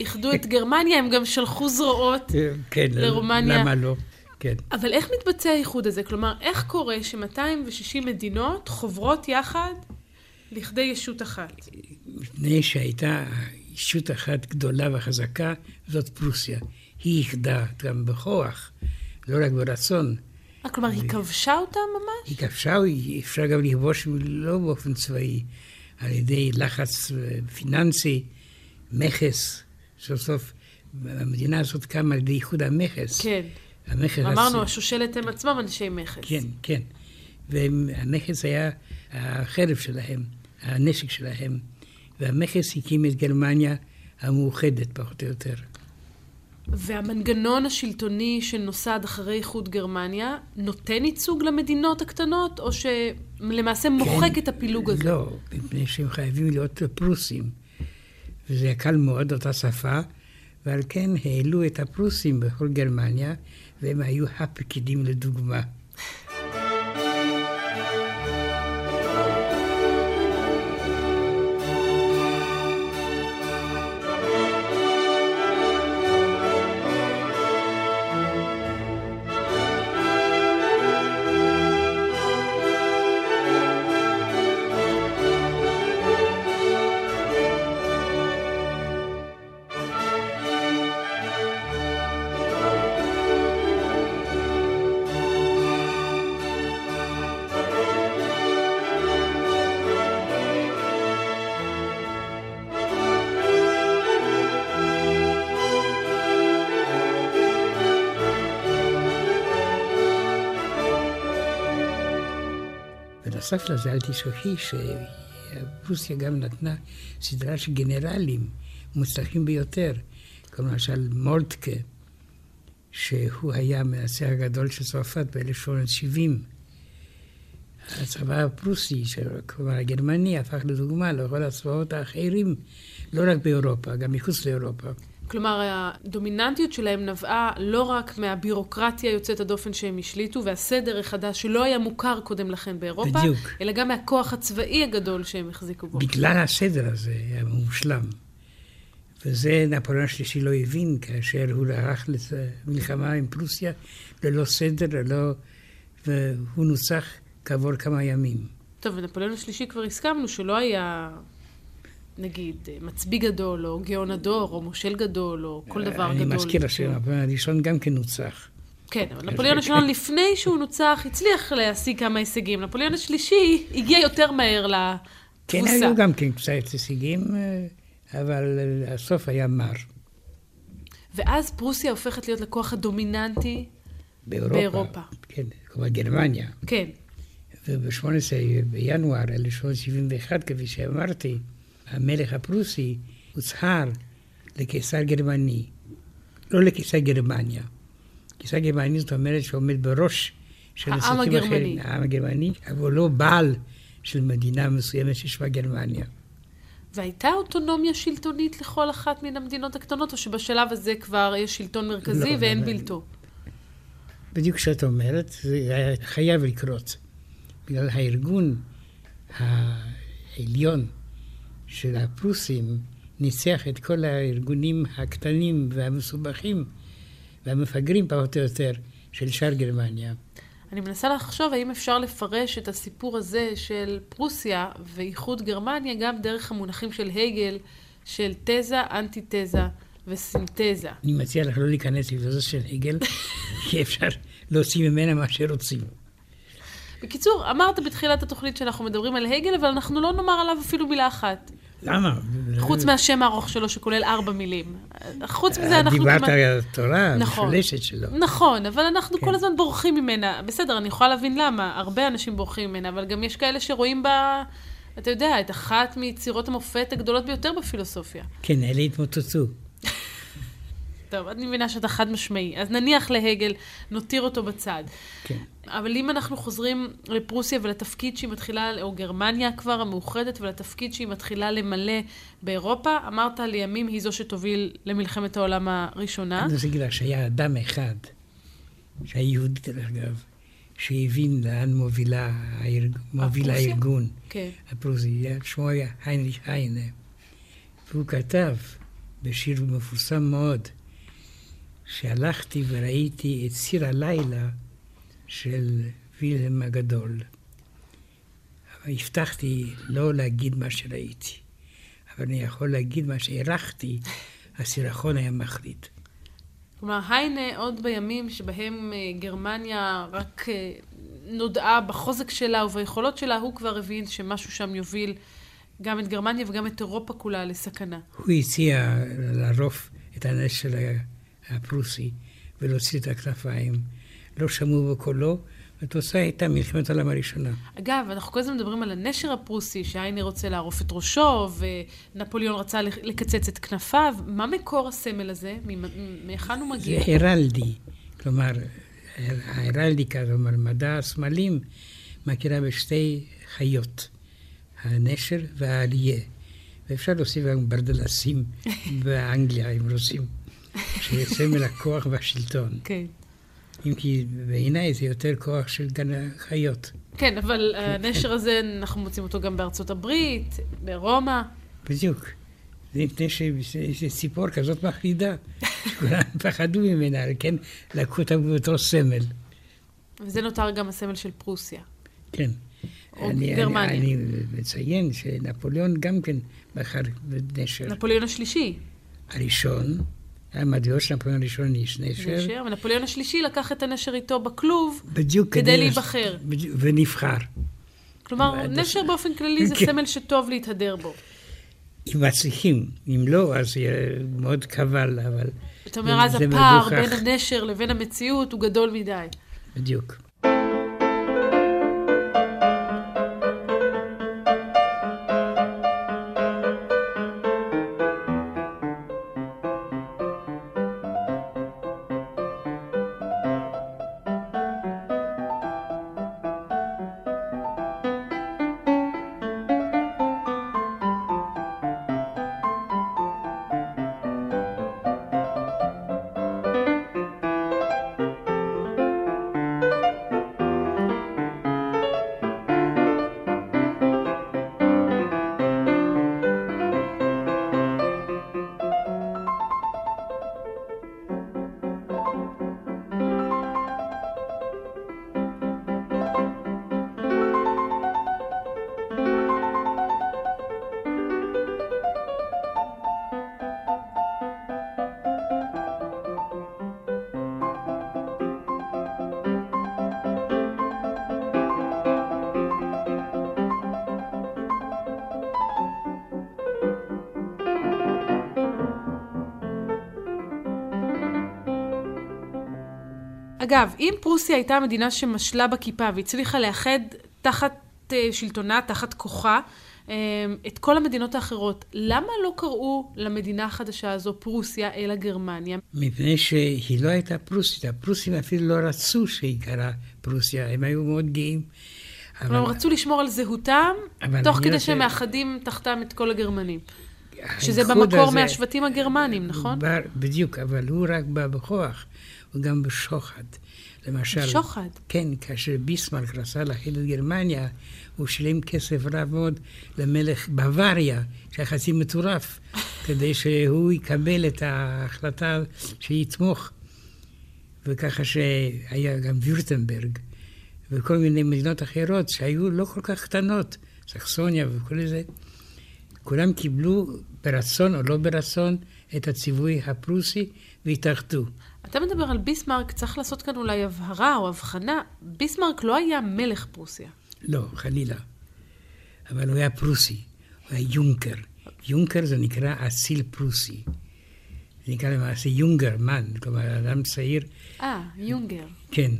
איחדו את גרמניה, הם גם שלחו זרועות כן, לרומניה. למה לא? כן. אבל איך מתבצע האיחוד הזה? כלומר, איך קורה ש-מאתיים ושישים מדינות חוברות יחד לכדי ישות אחת? מפני שהייתה ישות אחת גדולה וחזקה, זאת פרוסיה. היא איחדה גם בכוח, לא רק ברצון. כלומר, היא כבשה אותה ממש? היא כבשה, אפשר גם לכבוש לא באופן צבאי, על ידי לחץ פיננסי, מכס. סוף סוף, המדינה הזאת קמה על ידי איחוד המכס. כן. אמרנו, השושלת הם עצמם אנשי מכס. כן, כן. והמכס היה החרב שלהם, הנשק שלהם. והמכס הקים את גרמניה המאוחדת, פחות או יותר. והמנגנון השלטוני שנוסד אחרי איחוד גרמניה, נותן ייצוג למדינות הקטנות, או שלמעשה מוחק את הפילוג הזה? לא, מפני שהם חייבים להיות פרוסים. וזה הקל מאוד, אותה שפה. ועל כן העלו את הפרוסים בכל גרמניה, והם היו הפקידים לדוגמה. נוסף לזה, אל תשכחי שפרוסיה גם נתנה סדרה של גנרלים מוצלחים ביותר, כמו למשל מולטקה, שהוא היה המנצח הגדול של צרפת ב-אלף תשע מאות שבעים. הצבא הפרוסי, כלומר הגרמני, הפך לדוגמה לכל הצבאות האחרים, לא רק באירופה, גם מחוץ לאירופה. כלומר, הדומיננטיות שלהם נבעה לא רק מהבירוקרטיה יוצאת הדופן שהם השליטו, והסדר החדש שלא היה מוכר קודם לכן באירופה, בדיוק. אלא גם מהכוח הצבאי הגדול שהם החזיקו בו. בגלל הסדר הזה היה מושלם. וזה נפוליאון השלישי לא הבין, כאשר הוא הלך למלחמה עם פרוסיה, ללא סדר, ללא... והוא נוצח כעבור כמה ימים. טוב, ונפוליאון השלישי כבר הסכמנו שלא היה... נגיד, מצביא גדול, או גאונדור, או מושל גדול, או כל דבר גדול. אני מזכיר שנפוליאון הראשון גם כן נוצח. כן, אבל נפוליאון הראשון לפני שהוא נוצח, הצליח להשיג כמה הישגים. נפוליאון השלישי הגיע יותר מהר לתבוסה. כן, היו גם כן קצת הישגים, אבל הסוף היה מר. ואז פרוסיה הופכת להיות לכוח הדומיננטי באירופה. כן, כמו גרמניה. כן. וב-שמונה עשרה בינואר אלף תשע מאות שבעים ואחת, כפי שאמרתי, המלך הפרוסי הוצהר לקיסר גרמני, לא לקיסר גרמניה. קיסר גרמני זאת אומרת שעומד בראש של העם הגרמני. העם הגרמני, אבל לא בעל של מדינה מסוימת ששמה גרמניה. והייתה אוטונומיה שלטונית לכל אחת מן המדינות הקטנות, או שבשלב הזה כבר יש שלטון מרכזי לא, ואין אבל... בלתו? בדיוק שאת אומרת, זה חייב לקרות. בגלל הארגון העליון, של הפרוסים ניצח את כל הארגונים הקטנים והמסובכים והמפגרים פחות או יותר של שאר גרמניה. אני מנסה לחשוב האם אפשר לפרש את הסיפור הזה של פרוסיה ואיחוד גרמניה גם דרך המונחים של הגל, של תזה, אנטיתזה וסינתזה. אני מציע לך לא להיכנס לבזו של הגל, כי אפשר להוציא ממנה מה שרוצים. בקיצור, אמרת בתחילת התוכנית שאנחנו מדברים על הגל, אבל אנחנו לא נאמר עליו אפילו מילה אחת. למה? חוץ מהשם הארוך שלו, שכולל ארבע מילים. חוץ מזה אנחנו... דיברת על התורה, המשולשת שלו. נכון, אבל אנחנו כל הזמן בורחים ממנה. בסדר, אני יכולה להבין למה. הרבה אנשים בורחים ממנה, אבל גם יש כאלה שרואים בה, אתה יודע, את אחת מיצירות המופת הגדולות ביותר בפילוסופיה. כן, אלה התמוצצו. טוב, אני מבינה שאתה חד משמעי. אז נניח להגל, נותיר אותו בצד. כן. אבל אם אנחנו חוזרים לפרוסיה ולתפקיד שהיא מתחילה, או גרמניה כבר המאוחדת, ולתפקיד שהיא מתחילה למלא באירופה, אמרת לימים היא זו שתוביל למלחמת העולם הראשונה. אני רוצה להגיד לך שהיה אדם אחד, שהיה יהודית אגב, שהבין לאן מובילה הארגון. כן. הפרוסיה, שמו היה היינריך היינה. והוא כתב בשיר מפורסם מאוד, שהלכתי וראיתי את סיר הלילה של וילהם הגדול. אבל הבטחתי לא להגיד מה שראיתי, אבל אני יכול להגיד מה שהערכתי, הסירחון היה מחליט. כלומר, היינה עוד בימים שבהם גרמניה רק נודעה בחוזק שלה וביכולות שלה, הוא כבר הבין שמשהו שם יוביל גם את גרמניה וגם את אירופה כולה לסכנה. הוא הציע לרוף את הנס של הפרוסי ולהוציא את הכנפיים. לא שמעו בקולו, והתוצאה הייתה מלחמת העולם הראשונה. אגב, אנחנו כל הזמן מדברים על הנשר הפרוסי, שהיינה רוצה לערוף את ראשו, ונפוליאון רצה לקצץ את כנפיו. מה מקור הסמל הזה? מאיכן הוא מגיע? זה הרלדי. כלומר, ההרלדיקה, כלומר, מדע הסמלים, מכירה בשתי חיות. הנשר והאריה. ואפשר להוסיף גם ברדלסים באנגליה, הם רוצים, שסמל הכוח והשלטון. כן. אם כי בעיניי זה יותר כוח של גן החיות. כן, אבל הנשר הזה, אנחנו מוצאים אותו גם בארצות הברית, ברומא. בדיוק. זה מפני שזה סיפור כזאת מחלידה, שכולם פחדו ממנה, כן? לקחו אותם באותו סמל. וזה נותר גם הסמל של פרוסיה. כן. אני, אני, אני מציין שנפוליאון גם כן בחר בנשר. נפוליאון השלישי. הראשון. המדעיון של נפוליאון הראשון יש נשר. ונפוליאון השלישי לקח את הנשר איתו בכלוב כדי להיבחר. בדיוק, ונבחר. כלומר, נשר באופן כללי זה סמל שטוב להתהדר בו. אם מצליחים, אם לא, אז יהיה מאוד קבל, אבל... זאת אומרת, אז הפער בין הנשר לבין המציאות הוא גדול מדי. בדיוק. אגב, אם פרוסיה הייתה המדינה שמשלה בכיפה והצליחה לאחד תחת שלטונה, תחת כוחה, את כל המדינות האחרות, למה לא קראו למדינה החדשה הזו פרוסיה אלא גרמניה? מפני שהיא לא הייתה פרוסיה. הפרוסים אפילו לא רצו שהיא קרא פרוסיה, הם היו מאוד גאים. אבל הם רצו לשמור על זהותם, תוך כדי שהם מאחדים תחתם את כל הגרמנים. שזה במקור מהשבטים הגרמנים, נכון? בדיוק, אבל הוא רק בא בכוח. וגם בשוחד. למשל, בשוחד? כן, כאשר ביסמרק רצה להחיל את גרמניה, הוא שילם כסף רב מאוד למלך בוואריה, שהיה חצי מטורף, כדי שהוא יקבל את ההחלטה שיתמוך. וככה שהיה גם וירטנברג, וכל מיני מדינות אחרות שהיו לא כל כך קטנות, סקסוניה וכל זה, כולם קיבלו ברצון או לא ברצון את הציווי הפרוסי והתאחדו. אתה מדבר על ביסמרק, צריך לעשות כאן אולי הבהרה או הבחנה. ביסמרק לא היה מלך פרוסיה. לא, חלילה. אבל הוא היה פרוסי, הוא היה יונקר. יונקר זה נקרא אסיל פרוסי. זה נקרא למעשה יונגרמן, כלומר אדם צעיר. אה, יונגר. כן.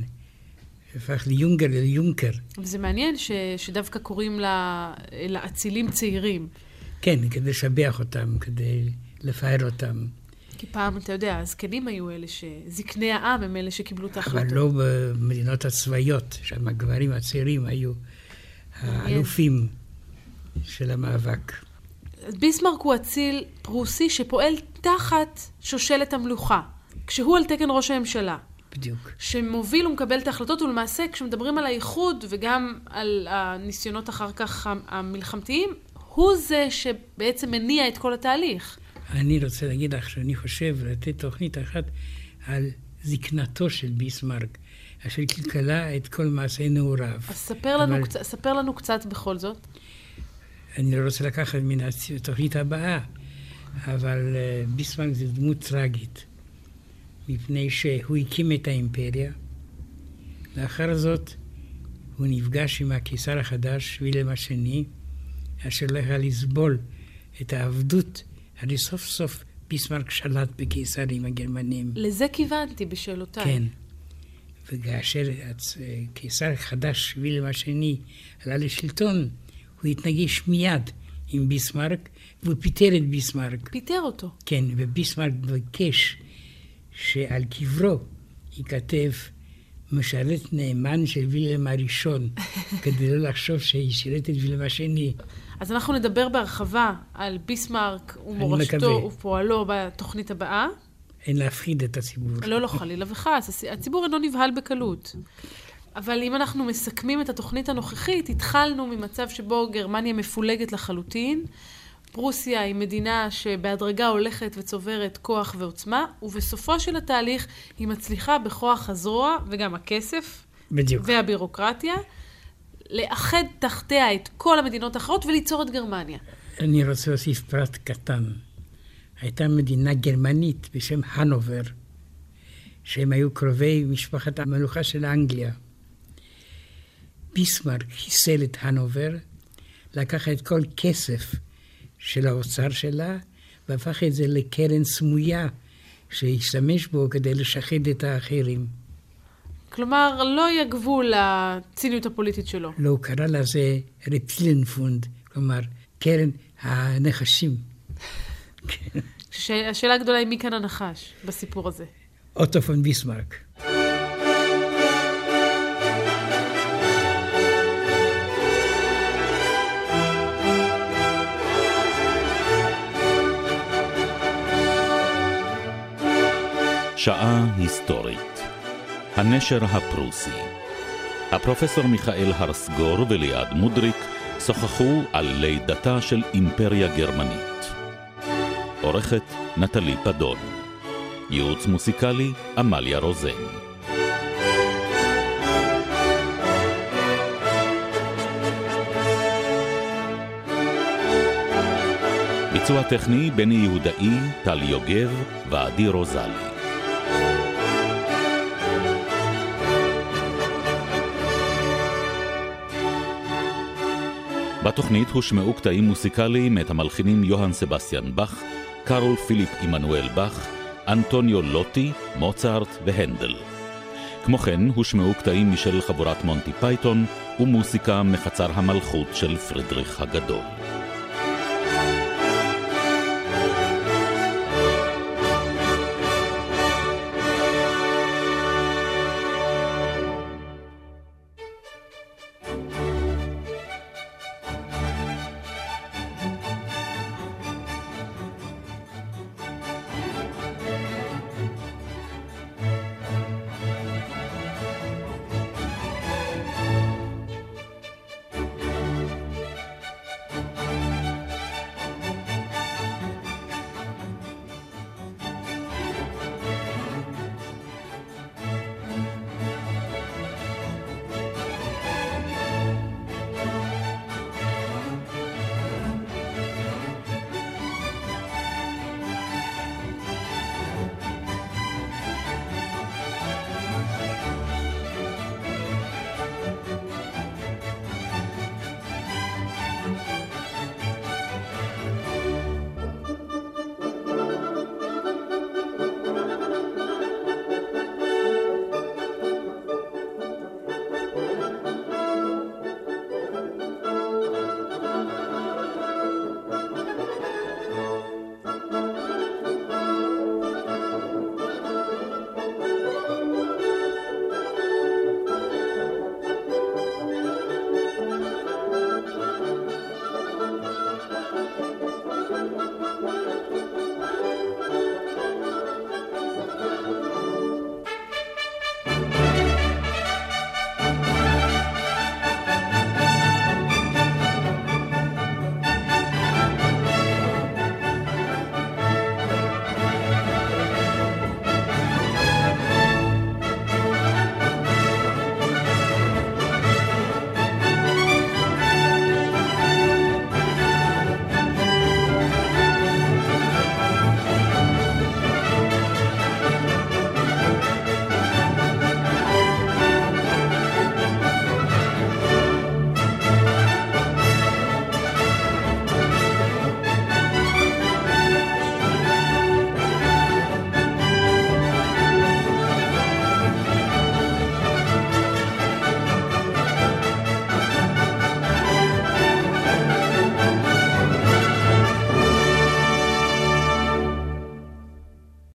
הפך ליונגר ליונקר. וזה מעניין ש, שדווקא קוראים לה, לאצילים צעירים. כן, כדי לשבח אותם, כדי לפאר אותם. כי פעם, אתה יודע, הזקנים היו אלה שזקני העם הם אלה שקיבלו את ההחלטות. אבל לא במדינות הצבאיות, שם הגברים הצעירים היו האלופים של המאבק. ביסמרק הוא אציל פרוסי שפועל תחת שושלת המלוכה, כשהוא על תקן ראש הממשלה. בדיוק. שמוביל ומקבל את ההחלטות, ולמעשה כשמדברים על האיחוד וגם על הניסיונות אחר כך המלחמתיים, הוא זה שבעצם מניע את כל התהליך. אני רוצה להגיד לך שאני חושב לתת תוכנית אחת על זקנתו של ביסמרק, אשר קלקלה את כל מעשה נעוריו. אז ספר לנו, אבל... קצ... ספר לנו קצת בכל זאת. אני לא רוצה לקחת מן התוכנית הבאה, אבל ביסמרק זה דמות טרגית, מפני שהוא הקים את האימפריה. לאחר זאת הוא נפגש עם הקיסר החדש, וילהם השני, אשר לך לסבול את העבדות, הרי סוף סוף ביסמרק שלט בקיסרים הגרמנים. לזה כיוונתי בשאלותיי. כן. וכאשר הקיסר החדש, וילהם השני, עלה לשלטון, הוא התנגש מיד עם ביסמרק, והוא פיטר את ביסמרק. פיטר אותו. כן, וביסמרק ביקש שעל קברו ייכתב משרת נאמן של וילהם הראשון, כדי לא לחשוב שישרת את וילהם השני. אז אנחנו נדבר בהרחבה על ביסמרק ומורשתו ופועלו בתוכנית הבאה. אין להפחיד את הציבור. לא, לא חלילה וחס. הציבור אינו נבהל בקלות. אבל אם אנחנו מסכמים את התוכנית הנוכחית, התחלנו ממצב שבו גרמניה מפולגת לחלוטין, פרוסיה היא מדינה שבהדרגה הולכת וצוברת כוח ועוצמה, ובסופו של התהליך היא מצליחה בכוח הזרוע וגם הכסף בדיוק. והבירוקרטיה, לאחד תחתיה את כל המדינות האחרות וליצור את גרמניה. אני רוצה להוסיף פרט קטן. הייתה מדינה גרמנית בשם הנובר, שהם היו קרובי משפחת המלוכה של אנגליה. ביסמרק חיסל את הנובר, לקח את כל כסף של האוצר שלה, והפך את זה לקרן סמויה, שהשתמש בו כדי לשחד את האחרים. כלומר, לא היה גבול הציניות הפוליטית שלו. לא, הוא קרא לזה רפילנפונד, כלומר, קרן הנחשים. השאלה הגדולה היא מי כאן הנחש בסיפור הזה? אוטו פון ביסמרק. שעה היסטורית. הנשר הפרוסי. הפרופסור מיכאל הרסגור וליעד מודריק שוחחו על לידתה של אימפריה גרמנית. עורכת נטלי פדון. ייעוץ מוסיקלי אמליה רוזן. ביצוע טכני בני יהודאי, טל יוגב ועדי רוזלי. בתוכנית הושמעו קטעים מוסיקליים את המלחינים יוהן סבסטיאן באך, קרל פיליפ אמנואל באך, אנטוניו לוטי, מוצרט והנדל. כמו כן הושמעו קטעים משל חבורת מונטי פייטון ומוסיקה מחצר המלכות של פרידריך הגדול.